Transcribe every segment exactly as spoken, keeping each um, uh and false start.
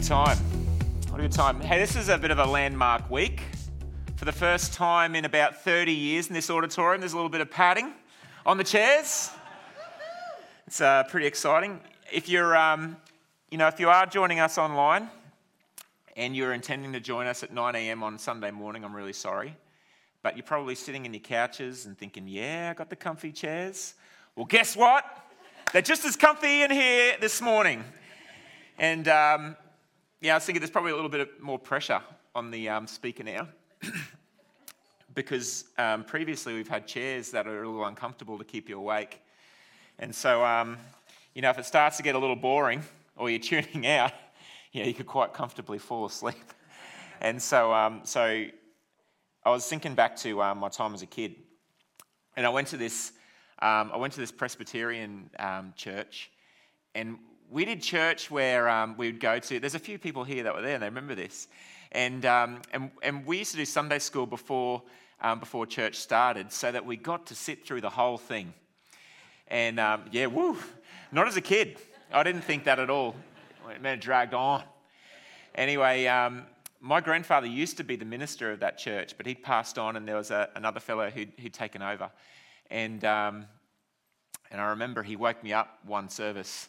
good time. What a good time. Hey, this is a bit of a landmark week. For the first time in about thirty years in this auditorium, there's a little bit of padding on the chairs. It's uh, pretty exciting. If you're, um, you know, if you are joining us online and you're intending to join us at nine a.m. on Sunday morning, I'm really sorry. But you're probably sitting in your couches and thinking, yeah, I got the comfy chairs. Well, guess what? They're just as comfy in here this morning. And um, yeah, I was thinking there's probably a little bit more pressure on the um, speaker now because um, previously we've had chairs that are a little uncomfortable to keep you awake. And so, um, you know, if it starts to get a little boring or you're tuning out, yeah, you could quite comfortably fall asleep. And so, um, so I was thinking back to um, my time as a kid, and I went to this, um, I went to this Presbyterian um, church, and we did church where um, we would go to. There's a few people here that were there, and they remember this. And um, and and we used to do Sunday school before um, before church started, so that we got to sit through the whole thing. And um, yeah, woo, not as a kid. I didn't think that at all. It meant it dragged on. Anyway, um, my grandfather used to be the minister of that church, but he passed on, and there was a, another fellow who'd, who'd taken over. And um, and I remember he woke me up one service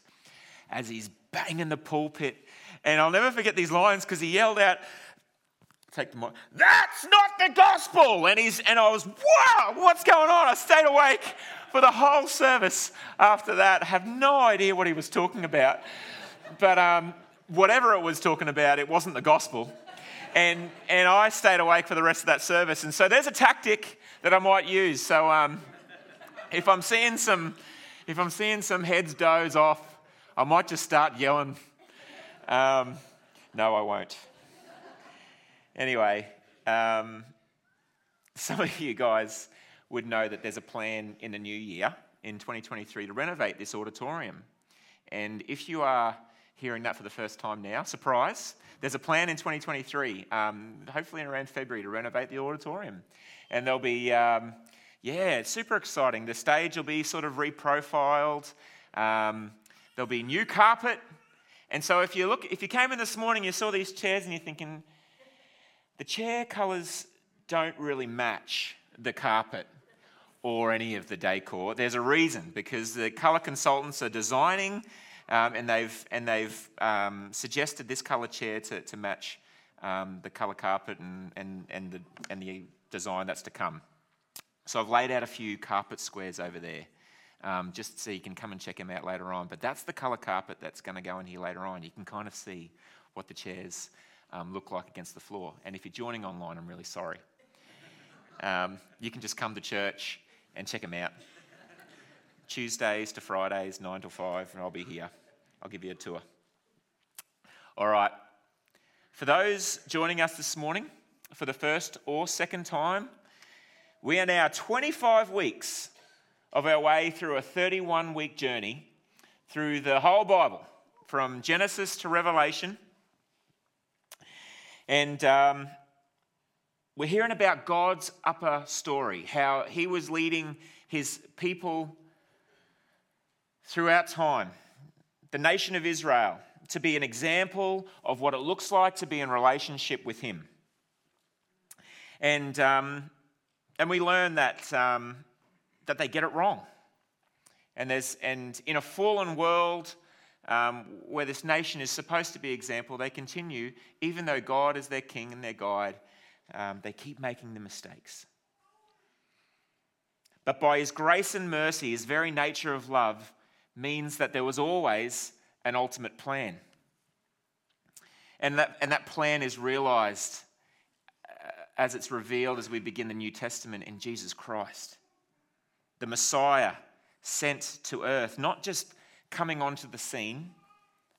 as he's banging the pulpit. And I'll never forget these lines because he yelled out, take them on, that's not the gospel! And he's and I was, wow, what's going on? I stayed awake for the whole service after that. I have no idea what he was talking about. But um, whatever it was talking about, it wasn't the gospel. And and I stayed awake for the rest of that service. And so there's a tactic that I might use. So um, if I'm seeing some if I'm seeing some heads doze off, I might just start yelling. Um, no, I won't. Anyway, um, some of you guys would know that there's a plan in the new year, in twenty twenty-three, to renovate this auditorium. And if you are hearing that for the first time now, surprise, there's a plan in twenty twenty-three, um, hopefully in around February, to renovate the auditorium. And there'll be, um, yeah, it's super exciting. The stage will be sort of reprofiled. Um, there'll be new carpet. And so if you look, if you came in this morning, you saw these chairs and you're thinking, the chair colours don't really match the carpet or any of the decor. There's a reason, because the colour consultants are designing um, and they've and they've um, suggested this colour chair to, to match um, the colour carpet and and and the and the design that's to come. So I've laid out a few carpet squares over there, um, just so you can come and check them out later on. But that's the colour carpet that's going to go in here later on. You can kind of see what the chairs um, look like against the floor. And if you're joining online, I'm really sorry. Um, you can just come to church and check them out. Tuesdays to Fridays, nine till five, and I'll be here. I'll give you a tour. All right. For those joining us this morning, for the first or second time, we are now twenty-five weeks of our way through a thirty-one-week journey through the whole Bible, from Genesis to Revelation. And um, we're hearing about God's upper story, how he was leading his people throughout time, the nation of Israel, to be an example of what it looks like to be in relationship with him. And um, and we learn that um, that they get it wrong. And there's and in a fallen world um, where this nation is supposed to be an example, they continue, even though God is their king and their guide. Um, they keep making the mistakes. But by his grace and mercy, his very nature of love means that there was always an ultimate plan. And that, and that plan is realized as it's revealed as we begin the New Testament in Jesus Christ, the Messiah sent to earth, not just coming onto the scene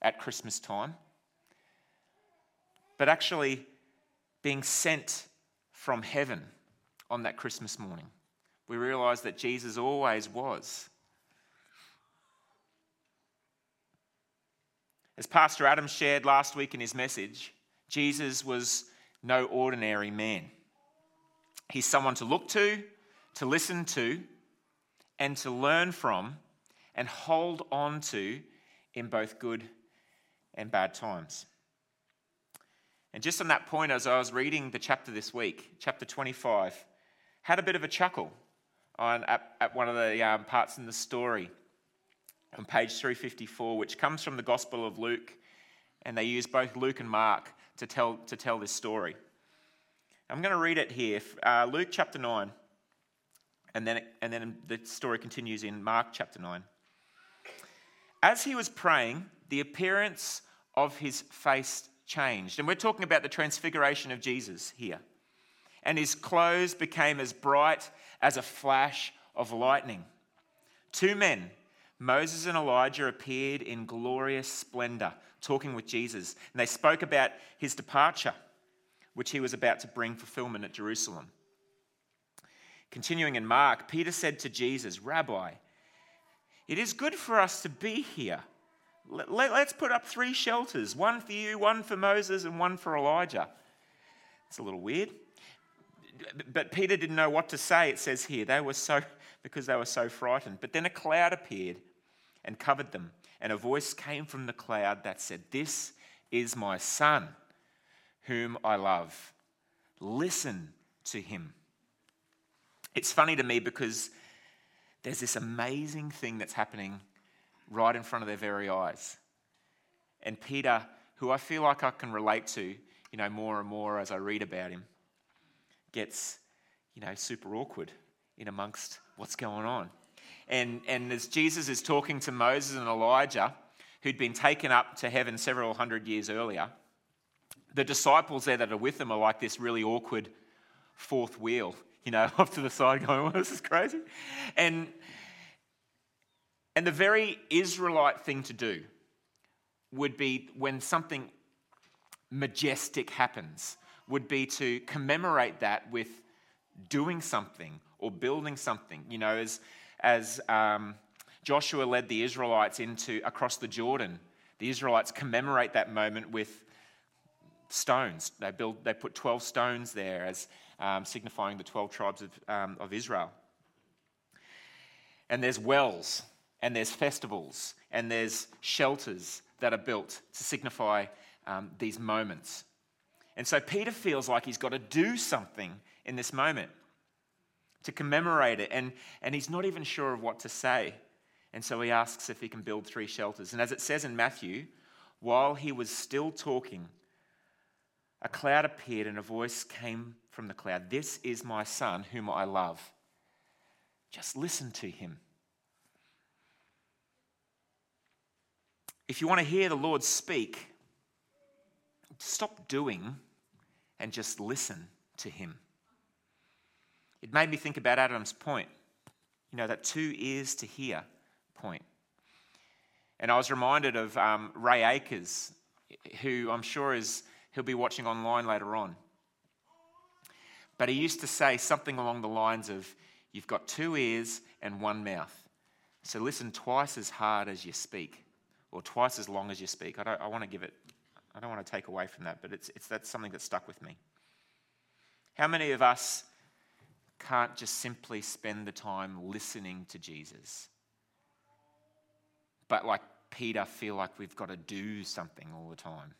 at Christmas time, but actually being sent from heaven on that Christmas morning. We realise that Jesus always was. As Pastor Adam shared last week in his message, Jesus was no ordinary man. He's someone to look to, to listen to, and to learn from, and hold on to in both good and bad times. And just on that point, as I was reading the chapter this week, chapter twenty-five, had a bit of a chuckle on at, at one of the um, parts in the story on page three fifty-four, which comes from the Gospel of Luke, and they use both Luke and Mark to tell to tell this story. I'm going to read it here, uh, Luke chapter nine, and then and then the story continues in Mark chapter nine. As he was praying, the appearance of his face changed. And we're talking about the transfiguration of Jesus here. And his clothes became as bright as a flash of lightning. Two men, Moses and Elijah, appeared in glorious splendor, talking with Jesus. And they spoke about his departure, which he was about to bring fulfillment at Jerusalem. Continuing in Mark, Peter said to Jesus, "Rabbi, it is good for us to be here. Let's put up three shelters, one for you, one for Moses, and one for Elijah." It's a little weird. But Peter didn't know what to say, it says here. They were so, because they were so frightened. But then a cloud appeared and covered them, and a voice came from the cloud that said, "This is my son, whom I love. Listen to him." It's funny to me because there's this amazing thing that's happening right in front of their very eyes. And Peter, who I feel like I can relate to, you know, more and more as I read about him, gets, you know, super awkward in amongst what's going on. And and as Jesus is talking to Moses and Elijah, who'd been taken up to heaven several hundred years earlier, the disciples there that are with them are like this really awkward fourth wheel, you know, off to the side going, "Well, this is crazy." And and the very Israelite thing to do would be, when something majestic happens, would be to commemorate that with doing something or building something. You know, as as um, Joshua led the Israelites into across the Jordan, the Israelites commemorate that moment with stones. They build. They put twelve stones there, as um, signifying the twelve tribes of um, of Israel. And there's wells, and there's festivals, and there's shelters that are built to signify um, these moments. And so Peter feels like he's got to do something in this moment to commemorate it, and, and he's not even sure of what to say. And so he asks if he can build three shelters. And as it says in Matthew, while he was still talking, a cloud appeared and a voice came from the cloud, "This is my son whom I love. Just listen to him." If you want to hear the Lord speak, stop doing and just listen to him. It made me think about Adam's point, you know, that two ears to hear point. And I was reminded of um, Ray Akers, who I'm sure is he'll be watching online later on. But he used to say something along the lines of, "You've got two ears and one mouth, so listen twice as hard as you speak, or twice as long as you speak." I don't. I want to give it. I don't want to take away from that, but it's it's that's something that stuck with me. How many of us can't just simply spend the time listening to Jesus, but like Peter, feel like we've got to do something all the time?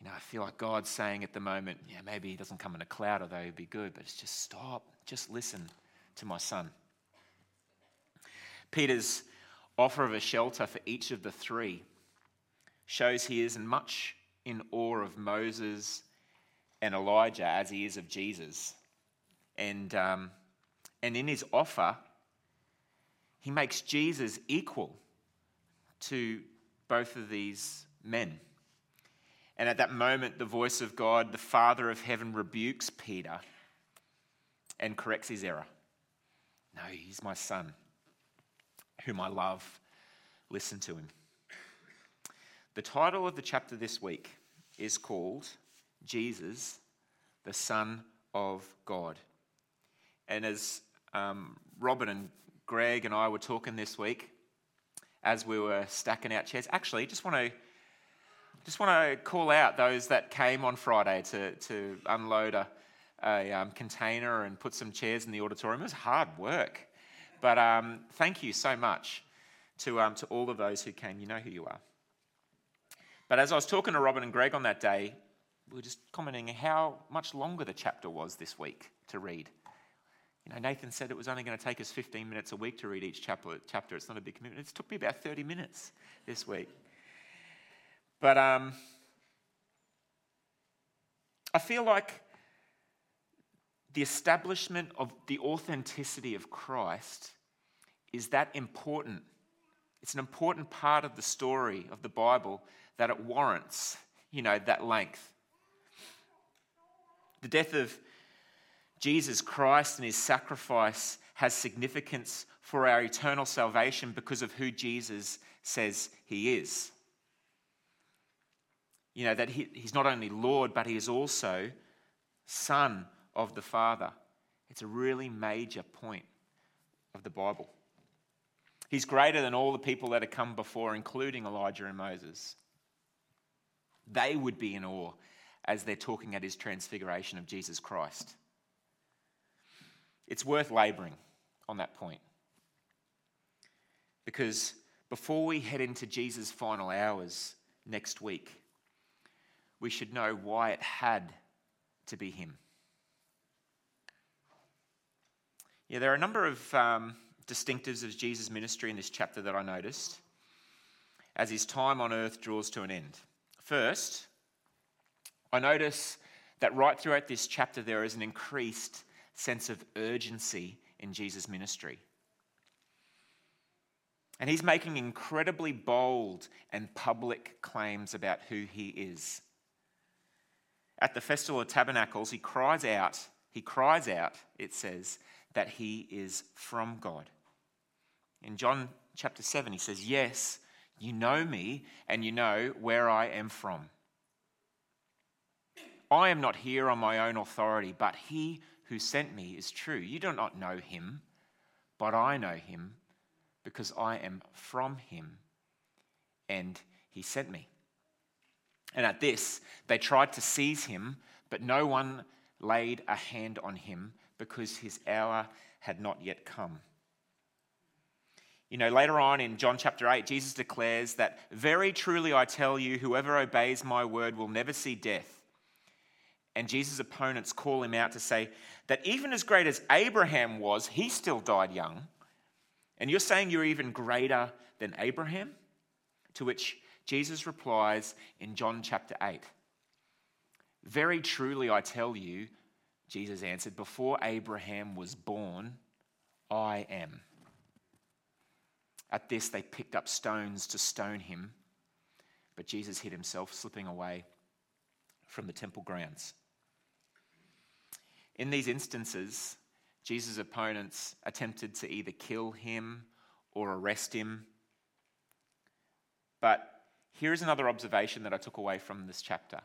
You know, I feel like God's saying at the moment, yeah, maybe he doesn't come in a cloud, although he'd be good, but it's just stop, just listen to my son. Peter's offer of a shelter for each of the three shows he is much in awe of Moses and Elijah as he is of Jesus. And um, and in his offer, he makes Jesus equal to both of these men. And at that moment, the voice of God, the Father of heaven, rebukes Peter and corrects his error. No, he's my son, whom I love. Listen to him. The title of the chapter this week is called Jesus, the Son of God. And as um, Robin and Greg and I were talking this week, as we were stacking our chairs, actually, just want to just want to call out those that came on Friday to to unload a, a um, container and put some chairs in the auditorium. It was hard work, but um, thank you so much to um, to all of those who came. You know who you are. But as I was talking to Robin and Greg on that day, we were just commenting how much longer the chapter was this week to read. You know, Nathan said it was only going to take us fifteen minutes a week to read each chapter. It's not a big commitment. It took me about thirty minutes this week. But um, I feel like the establishment of the authenticity of Christ is that important. It's an important part of the story of the Bible that it warrants, you know, that length. The death of Jesus Christ and his sacrifice has significance for our eternal salvation because of who Jesus says he is. You know, that he, he's not only Lord, but he is also Son of the Father. It's a really major point of the Bible. He's greater than all the people that have come before, including Elijah and Moses. They would be in awe as they're talking at his transfiguration of Jesus Christ. It's worth labouring on that point, because before we head into Jesus' final hours next week, we should know why it had to be him. Yeah, there are a number of um, distinctives of Jesus' ministry in this chapter that I noticed as his time on earth draws to an end. First, I notice that right throughout this chapter there is an increased sense of urgency in Jesus' ministry. And he's making incredibly bold and public claims about who he is. At the Festival of Tabernacles, he cries out, he cries out, it says, that he is from God. In John chapter seven, he says, "Yes, you know me and you know where I am from. I am not here on my own authority, but he who sent me is true. You do not know him, but I know him because I am from him and he sent me." And at this, they tried to seize him, but no one laid a hand on him, because his hour had not yet come. You know, later on in John chapter eight, Jesus declares that, "Very truly I tell you, whoever obeys my word will never see death." And Jesus' opponents call him out to say that even as great as Abraham was, he still died young. And you're saying you're even greater than Abraham? To which Jesus replies in John chapter eight, "Very truly I tell you," Jesus answered, "before Abraham was born, I am." At this, they picked up stones to stone him, but Jesus hid himself, slipping away from the temple grounds. In these instances, Jesus' opponents attempted to either kill him or arrest him. But here is another observation that I took away from this chapter,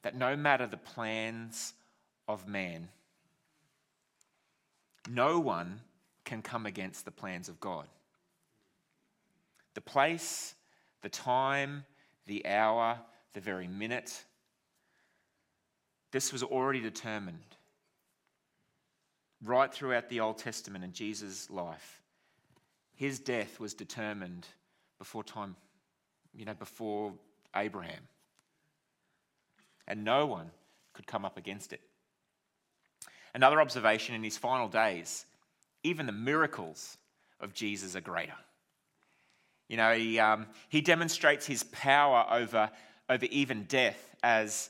that no matter the plans of man, no one can come against the plans of God. The place, the time, the hour, the very minute, this was already determined right throughout the Old Testament and Jesus' life. His death was determined before time, you know, before Abraham. And no one could come up against it. Another observation in his final days, even the miracles of Jesus are greater. You know, he, um, he demonstrates his power over, over even death as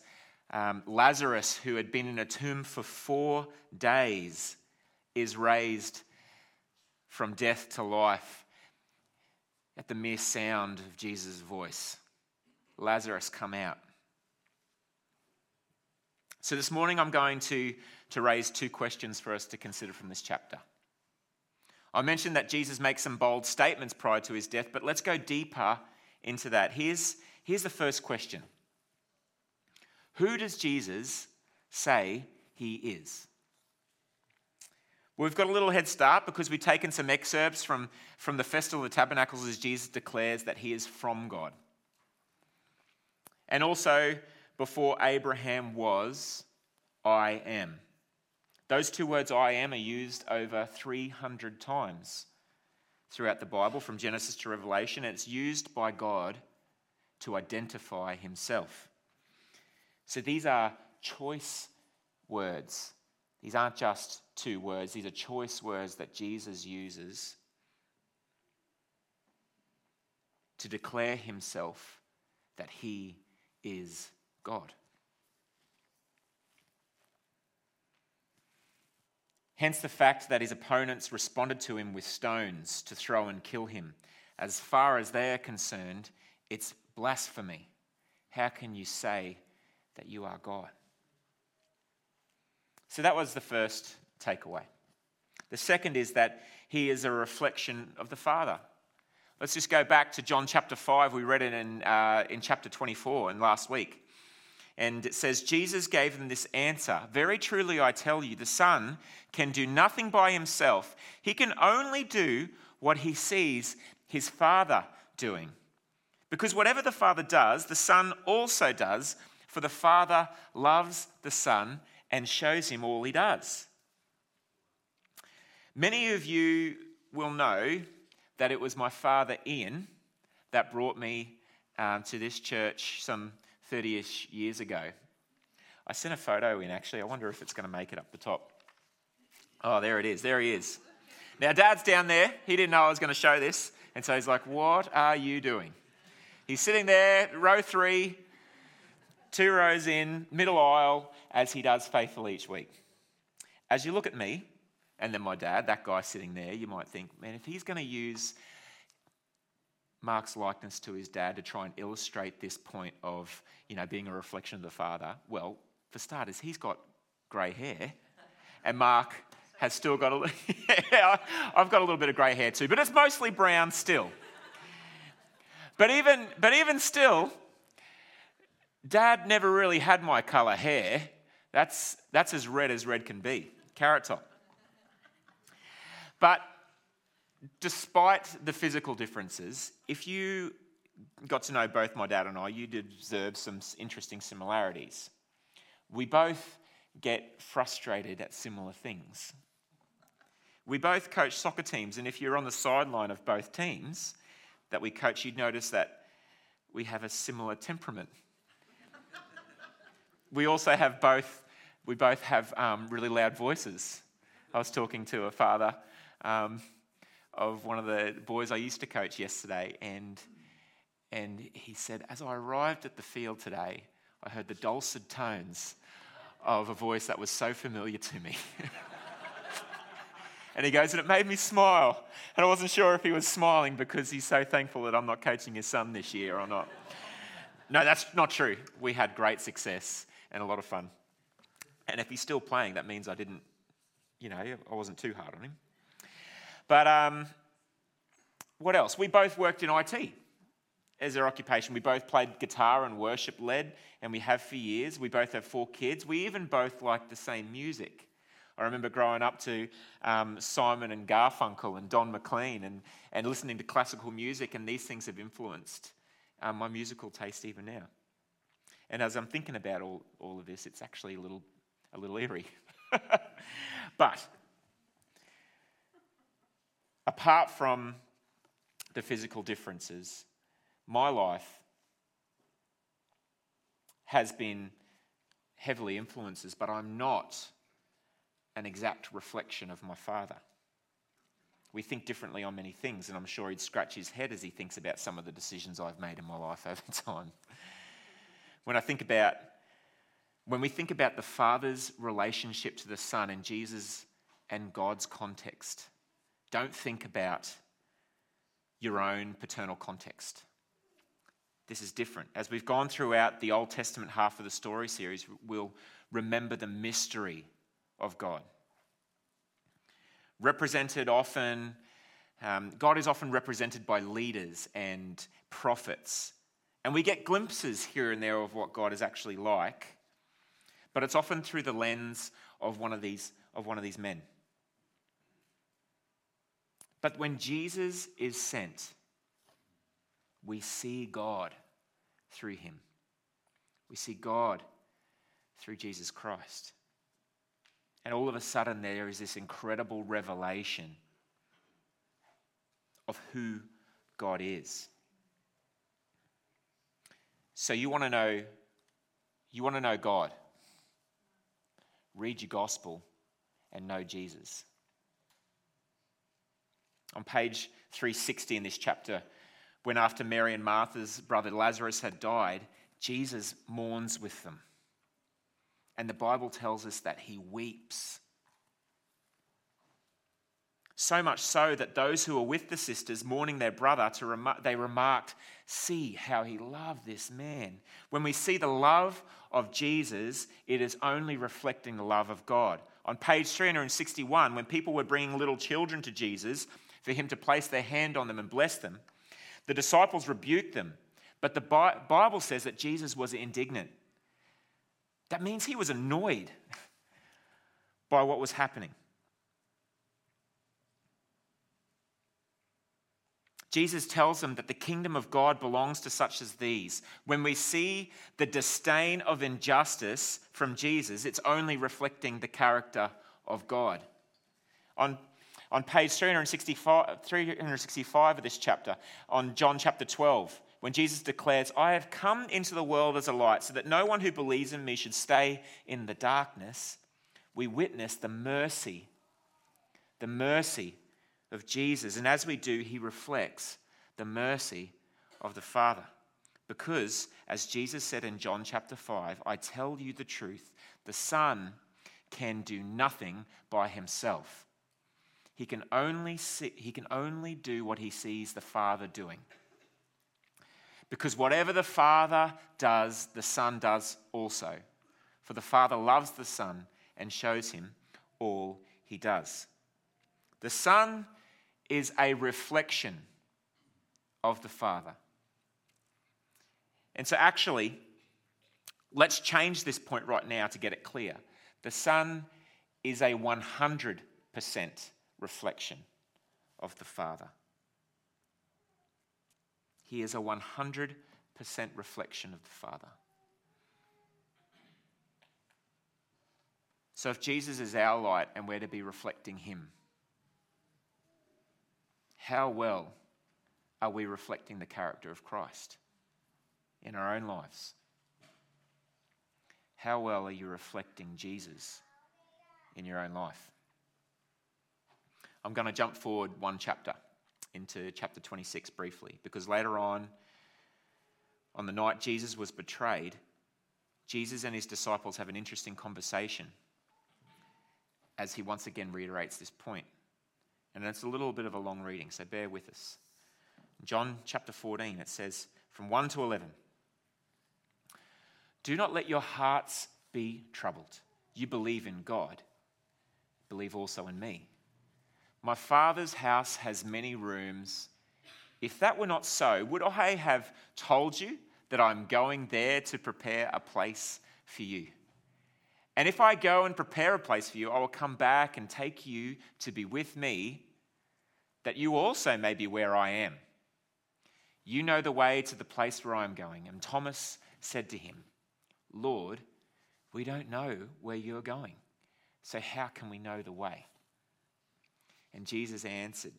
um, Lazarus, who had been in a tomb for four days, is raised from death to life at the mere sound of Jesus' voice. "Lazarus, come out." So this morning I'm going to, to raise two questions for us to consider from this chapter. I mentioned that Jesus makes some bold statements prior to his death, but let's go deeper into that. Here's, here's the first question. Who does Jesus say he is? We've got a little head start because we've taken some excerpts from, from the Festival of the Tabernacles as Jesus declares that he is from God. And also, "Before Abraham was, I am." Those two words, "I am," are used over three hundred times throughout the Bible, from Genesis to Revelation, and it's used by God to identify himself. So these are choice words. These aren't just two words. These are choice words that Jesus uses to declare himself that he is God. Hence the fact that his opponents responded to him with stones to throw and kill him. As far as they are concerned, it's blasphemy. How can you say that you are God? So that was the first takeaway. The second is that he is a reflection of the Father. Let's just go back to John chapter five. We read it in, uh, in chapter twenty-four in last week. And it says, Jesus gave them this answer, "Very truly I tell you, the Son can do nothing by himself. He can only do what he sees his Father doing. Because whatever the Father does, the Son also does, for the Father loves the Son and shows him all he does." Many of you will know that it was my father, Ian, that brought me um, to this church some thirty-ish years ago. I sent a photo in, actually. I wonder if it's going to make it up the top. Oh, there it is. There he is. Now, Dad's down there. He didn't know I was going to show this. And so he's like, "What are you doing?" He's sitting there, row three, two rows in, middle aisle, as he does faithfully each week. As you look at me, and then my dad, that guy sitting there, you might think, man, if he's going to use Mark's likeness to his dad to try and illustrate this point of, you know, being a reflection of the Father. Well, for starters, he's got grey hair, and Mark has still got a little... yeah, I've got a little bit of grey hair too, but it's mostly brown still. But even, but even still, Dad never really had my colour hair. That's that's as red as red can be, carrot top. But despite the physical differences, if you got to know both my dad and I, you'd observe some interesting similarities. We both get frustrated at similar things. We both coach soccer teams, and if you're on the sideline of both teams that we coach, you'd notice that we have a similar temperament. We also have both, we both have um, really loud voices. I was talking to a father... Um, of one of the boys I used to coach yesterday, and and he said, "As I arrived at the field today, I heard the dulcet tones of a voice that was so familiar to me." And he goes, "And it made me smile." And I wasn't sure if he was smiling because he's so thankful that I'm not coaching his son this year or not. No, that's not true. We had great success and a lot of fun. And if he's still playing, that means I didn't, you know, I wasn't too hard on him. But um, what else? We both worked in I T as our occupation. We both played guitar and worship led, and we have for years. We both have four kids. We even both like the same music. I remember growing up to um, Simon and Garfunkel and Don McLean and, and listening to classical music, and these things have influenced um, my musical taste even now. And as I'm thinking about all, all of this, it's actually a little, a little eerie. But... apart from the physical differences, my life has been heavily influenced, but I'm not an exact reflection of my father. We think differently on many things, and I'm sure he'd scratch his head as he thinks about some of the decisions I've made in my life over time. When I think about, when we think about the Father's relationship to the Son in Jesus and God's context, don't think about your own paternal context. This is different. As we've gone throughout the Old Testament half of the story series, we'll remember the mystery of God. Represented often, um, God is often represented by leaders and prophets. And we get glimpses here and there of what God is actually like, but it's often through the lens of one of these, of one of these men. But when Jesus is sent, we see God through him. We see God through Jesus Christ. And all of a sudden, there is this incredible revelation of who God is. So you want to know You want to know God? Read your gospel and know Jesus. On page three sixty in this chapter, when after Mary and Martha's brother Lazarus had died, Jesus mourns with them. And the Bible tells us that he weeps. So much so that those who were with the sisters mourning their brother, to rem- they remarked, "See how he loved this man." When we see the love of Jesus, it is only reflecting the love of God. On page three sixty-one, when people were bringing little children to Jesus for him to place their hand on them and bless them, the disciples rebuked them. But the Bi- Bible says that Jesus was indignant. That means he was annoyed by what was happening. Jesus tells them that the kingdom of God belongs to such as these. When we see the disdain of injustice from Jesus, it's only reflecting the character of God. On, on page three sixty-five, three sixty-five of this chapter, on John chapter twelve, when Jesus declares, "I have come into the world as a light so that no one who believes in me should stay in the darkness," we witness the mercy, the mercy of Jesus. And as we do, he reflects the mercy of the Father. Because, as Jesus said in John chapter five, "I tell you the truth, the Son can do nothing by himself. He can only see, he can only do what he sees the Father doing. Because whatever the Father does, the Son does also. For the Father loves the Son and shows him all he does." The Son is a reflection of the Father. And so actually, let's change this point right now to get it clear. The Son is a one hundred percent reflection of the Father. He is a one hundred percent reflection of the Father. So if Jesus is our light and we're to be reflecting him, how well are we reflecting the character of Christ in our own lives? How well are you reflecting Jesus in your own life? I'm going to jump forward one chapter into chapter twenty-six briefly, because later on, on the night Jesus was betrayed, Jesus and his disciples have an interesting conversation as he once again reiterates this point. And it's a little bit of a long reading, so bear with us. John chapter fourteen, it says, from one to eleven. "Do not let your hearts be troubled. You believe in God. Believe also in me. My Father's house has many rooms. If that were not so, would I have told you that I'm going there to prepare a place for you? And if I go and prepare a place for you, I will come back and take you to be with me, that you also may be where I am. You know the way to the place where I am going." And Thomas said to him, "Lord, we don't know where you're going, so how can we know the way?" And Jesus answered,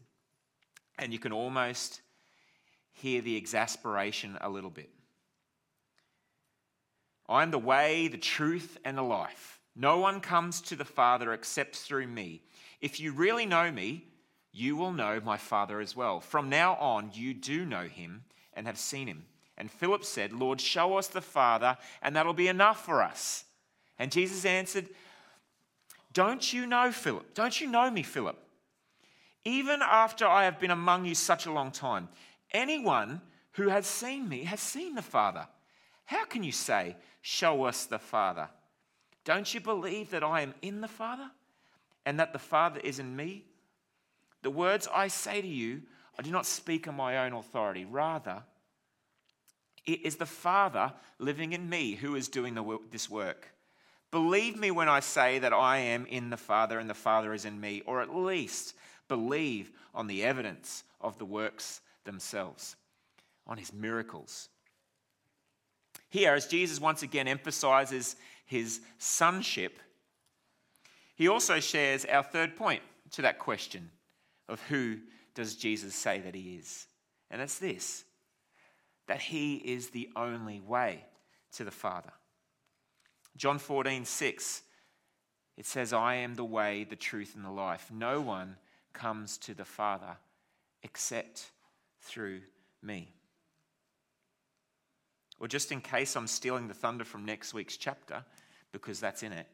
and you can almost hear the exasperation a little bit, "I am the way, the truth, and the life. No one comes to the Father except through me. If you really know me, you will know my Father as well. From now on, you do know him and have seen him." And Philip said, "Lord, show us the Father, and that'll be enough for us." And Jesus answered, "Don't you know, Philip? Don't you know me, Philip? Even after I have been among you such a long time, anyone who has seen me has seen the Father. How can you say, 'Show us the Father'? Don't you believe that I am in the Father and that the Father is in me? The words I say to you, I do not speak on my own authority. Rather, it is the Father living in me who is doing the, this work. Believe me when I say that I am in the Father and the Father is in me, or at least believe on the evidence of the works themselves," on his miracles. Here, as Jesus once again emphasizes his sonship, he also shares our third point to that question of who does Jesus say that he is? And it's this, that he is the only way to the Father. John fourteen six, it says, I am the way, the truth, and the life. No one comes to the Father except through me. Or just in case I'm stealing the thunder from next week's chapter, because that's in it.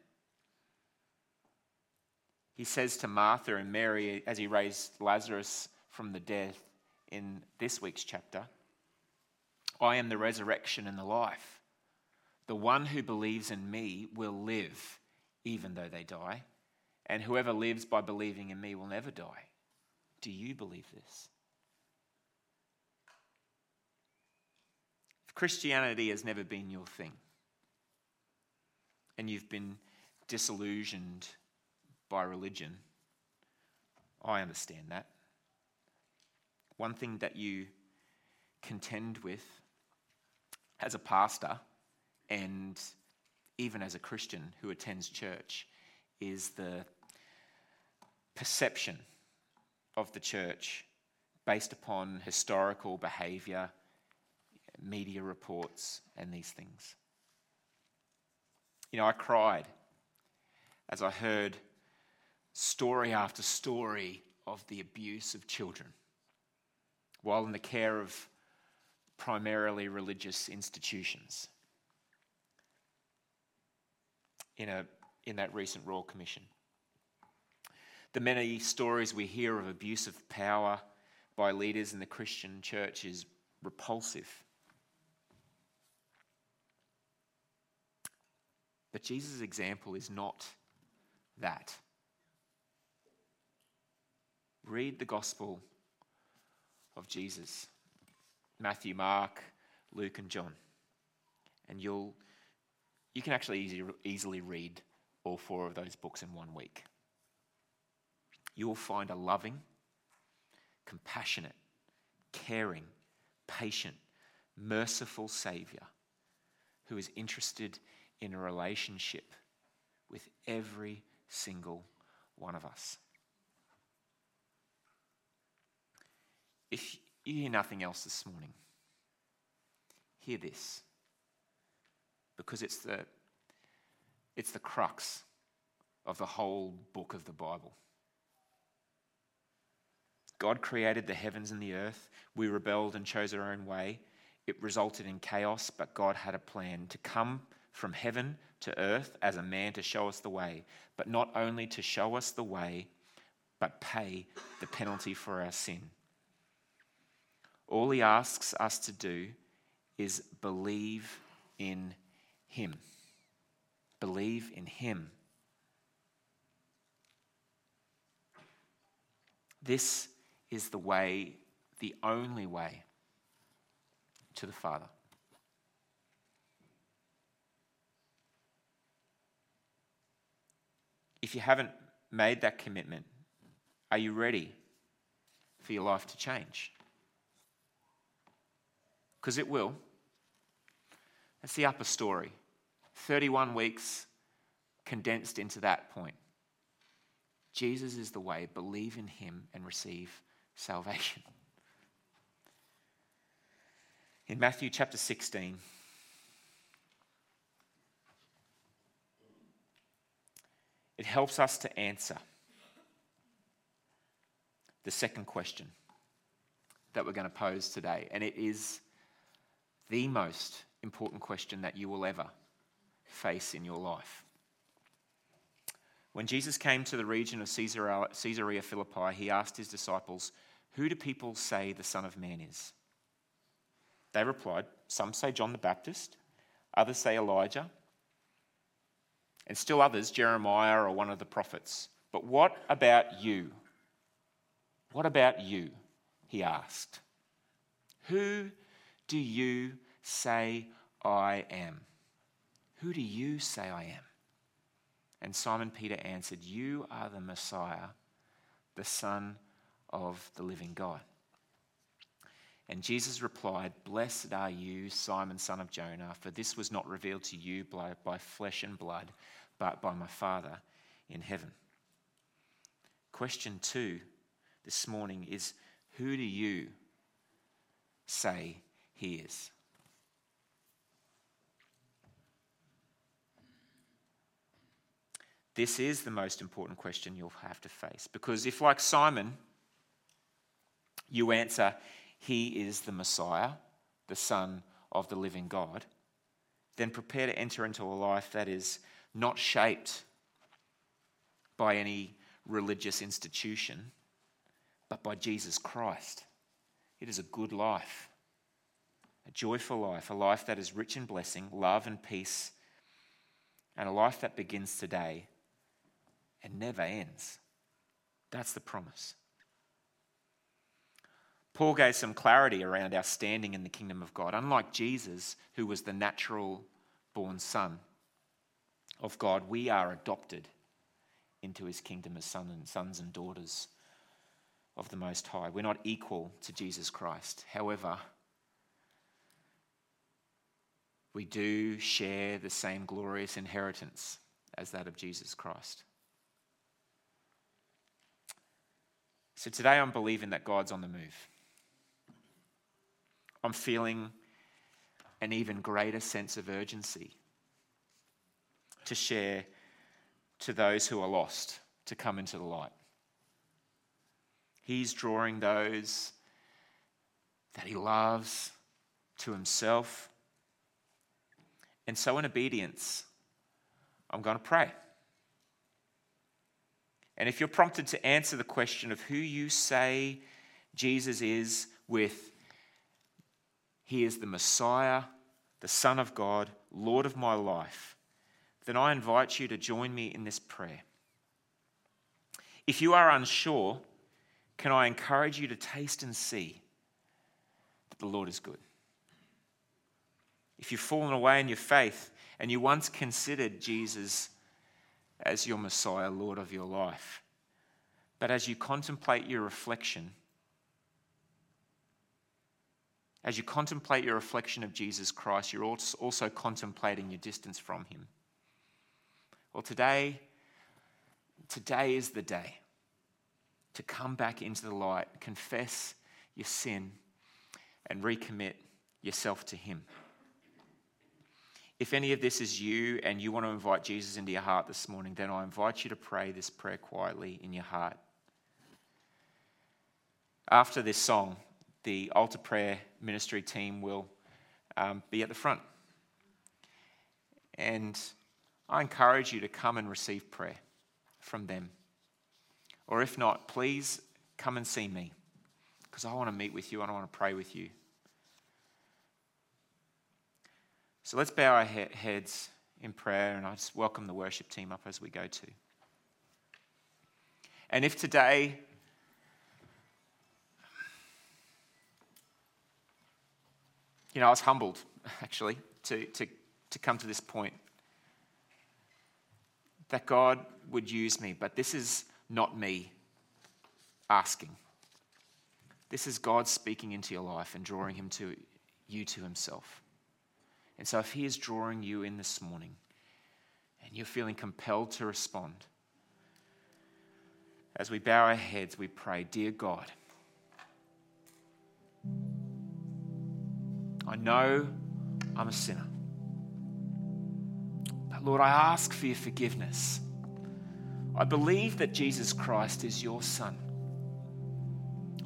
He says to Martha and Mary, as he raised Lazarus from the dead in this week's chapter, I am the resurrection and the life. The one who believes in me will live, even though they die. And whoever lives by believing in me will never die. Do you believe this? If Christianity has never been your thing, and you've been disillusioned by religion, I understand that. One thing that you contend with as a pastor and even as a Christian who attends church is the perception of the church based upon historical behaviour, media reports, and these things. You know, I cried as I heard story after story of the abuse of children while in the care of primarily religious institutions in a in that recent Royal Commission. The many stories we hear of abuse of power by leaders in the Christian church is repulsive. But Jesus' example is not that. Read the gospel of Jesus, Matthew, Mark, Luke, and John, and you'll you can actually easy, easily read all four of those books in one week. You will find a loving, compassionate, caring, patient, merciful Saviour who is interested in a relationship with every single one of us. If you hear nothing else this morning, hear this, because it's the, it's the crux of the whole book of the Bible. God created the heavens and the earth. We rebelled and chose our own way. It resulted in chaos, but God had a plan to come from heaven to earth as a man to show us the way, but not only to show us the way, but pay the penalty for our sin. All he asks us to do is believe in him. Believe in him. This is the way, the only way to the Father. If you haven't made that commitment, are you ready for your life to change? Because it will. That's the upper story. thirty-one weeks condensed into that point. Jesus is the way. Believe in him and receive salvation. In Matthew chapter sixteen, it helps us to answer the second question that we're going to pose today. And it is the most important question that you will ever face in your life. When Jesus came to the region of Caesarea Philippi, he asked his disciples, "Who do people say the Son of Man is?" They replied, "Some say John the Baptist, others say Elijah, and still others, Jeremiah or one of the prophets. But what about you? What about you?" he asked. "Who do you say I am? Who do you say I am?" And Simon Peter answered, "You are the Messiah, the Son of the living God." And Jesus replied, "Blessed are you, Simon, son of Jonah, for this was not revealed to you by, by flesh and blood, but by my Father in heaven." Question two this morning is, who do you say he is? This is the most important question you'll have to face. Because if, like Simon, you answer, he is the Messiah, the Son of the living God, then prepare to enter into a life that is not shaped by any religious institution, but by Jesus Christ. It is a good life, a joyful life, a life that is rich in blessing, love and peace, and a life that begins today and never ends. That's the promise. Paul gave some clarity around our standing in the kingdom of God. Unlike Jesus, who was the natural-born son of God, we are adopted into his kingdom as son and sons and daughters of the Most High. We're not equal to Jesus Christ. However, we do share the same glorious inheritance as that of Jesus Christ. So today I'm believing that God's on the move. I'm feeling an even greater sense of urgency to share to those who are lost to come into the light. He's drawing those that he loves to himself. And so in obedience, I'm going to pray. And if you're prompted to answer the question of who you say Jesus is with, he is the Messiah, the Son of God, Lord of my life, then I invite you to join me in this prayer. If you are unsure, can I encourage you to taste and see that the Lord is good? If you've fallen away in your faith and you once considered Jesus as your Messiah, Lord of your life, but as you contemplate your reflection, as you contemplate your reflection of Jesus Christ, you're also contemplating your distance from him. Well, today, today is the day to come back into the light, confess your sin, and recommit yourself to him. If any of this is you and you want to invite Jesus into your heart this morning, then I invite you to pray this prayer quietly in your heart. After this song, the altar prayer ministry team will um, be at the front. And I encourage you to come and receive prayer from them. Or if not, please come and see me, because I want to meet with you and I want to pray with you. So let's bow our heads in prayer, and I just welcome the worship team up as we go to. And if today you know, I was humbled actually to, to, to come to this point that God would use me, but this is not me asking. This is God speaking into your life and drawing him to you to himself. And so if he is drawing you in this morning and you're feeling compelled to respond, as we bow our heads, we pray, dear God, I know I'm a sinner, but Lord, I ask for your forgiveness. I believe that Jesus Christ is your Son.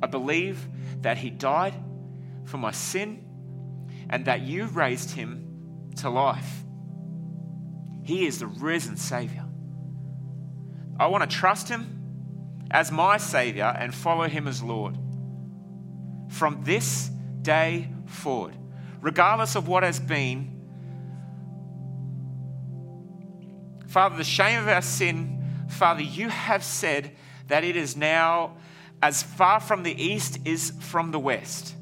I believe that he died for my sin and that you raised him to life. He is the risen Savior. I want to trust him as my Savior and follow him as Lord. From this day forward, regardless of what has been, Father, the shame of our sin, Father, you have said that it is now as far from the east is from the west.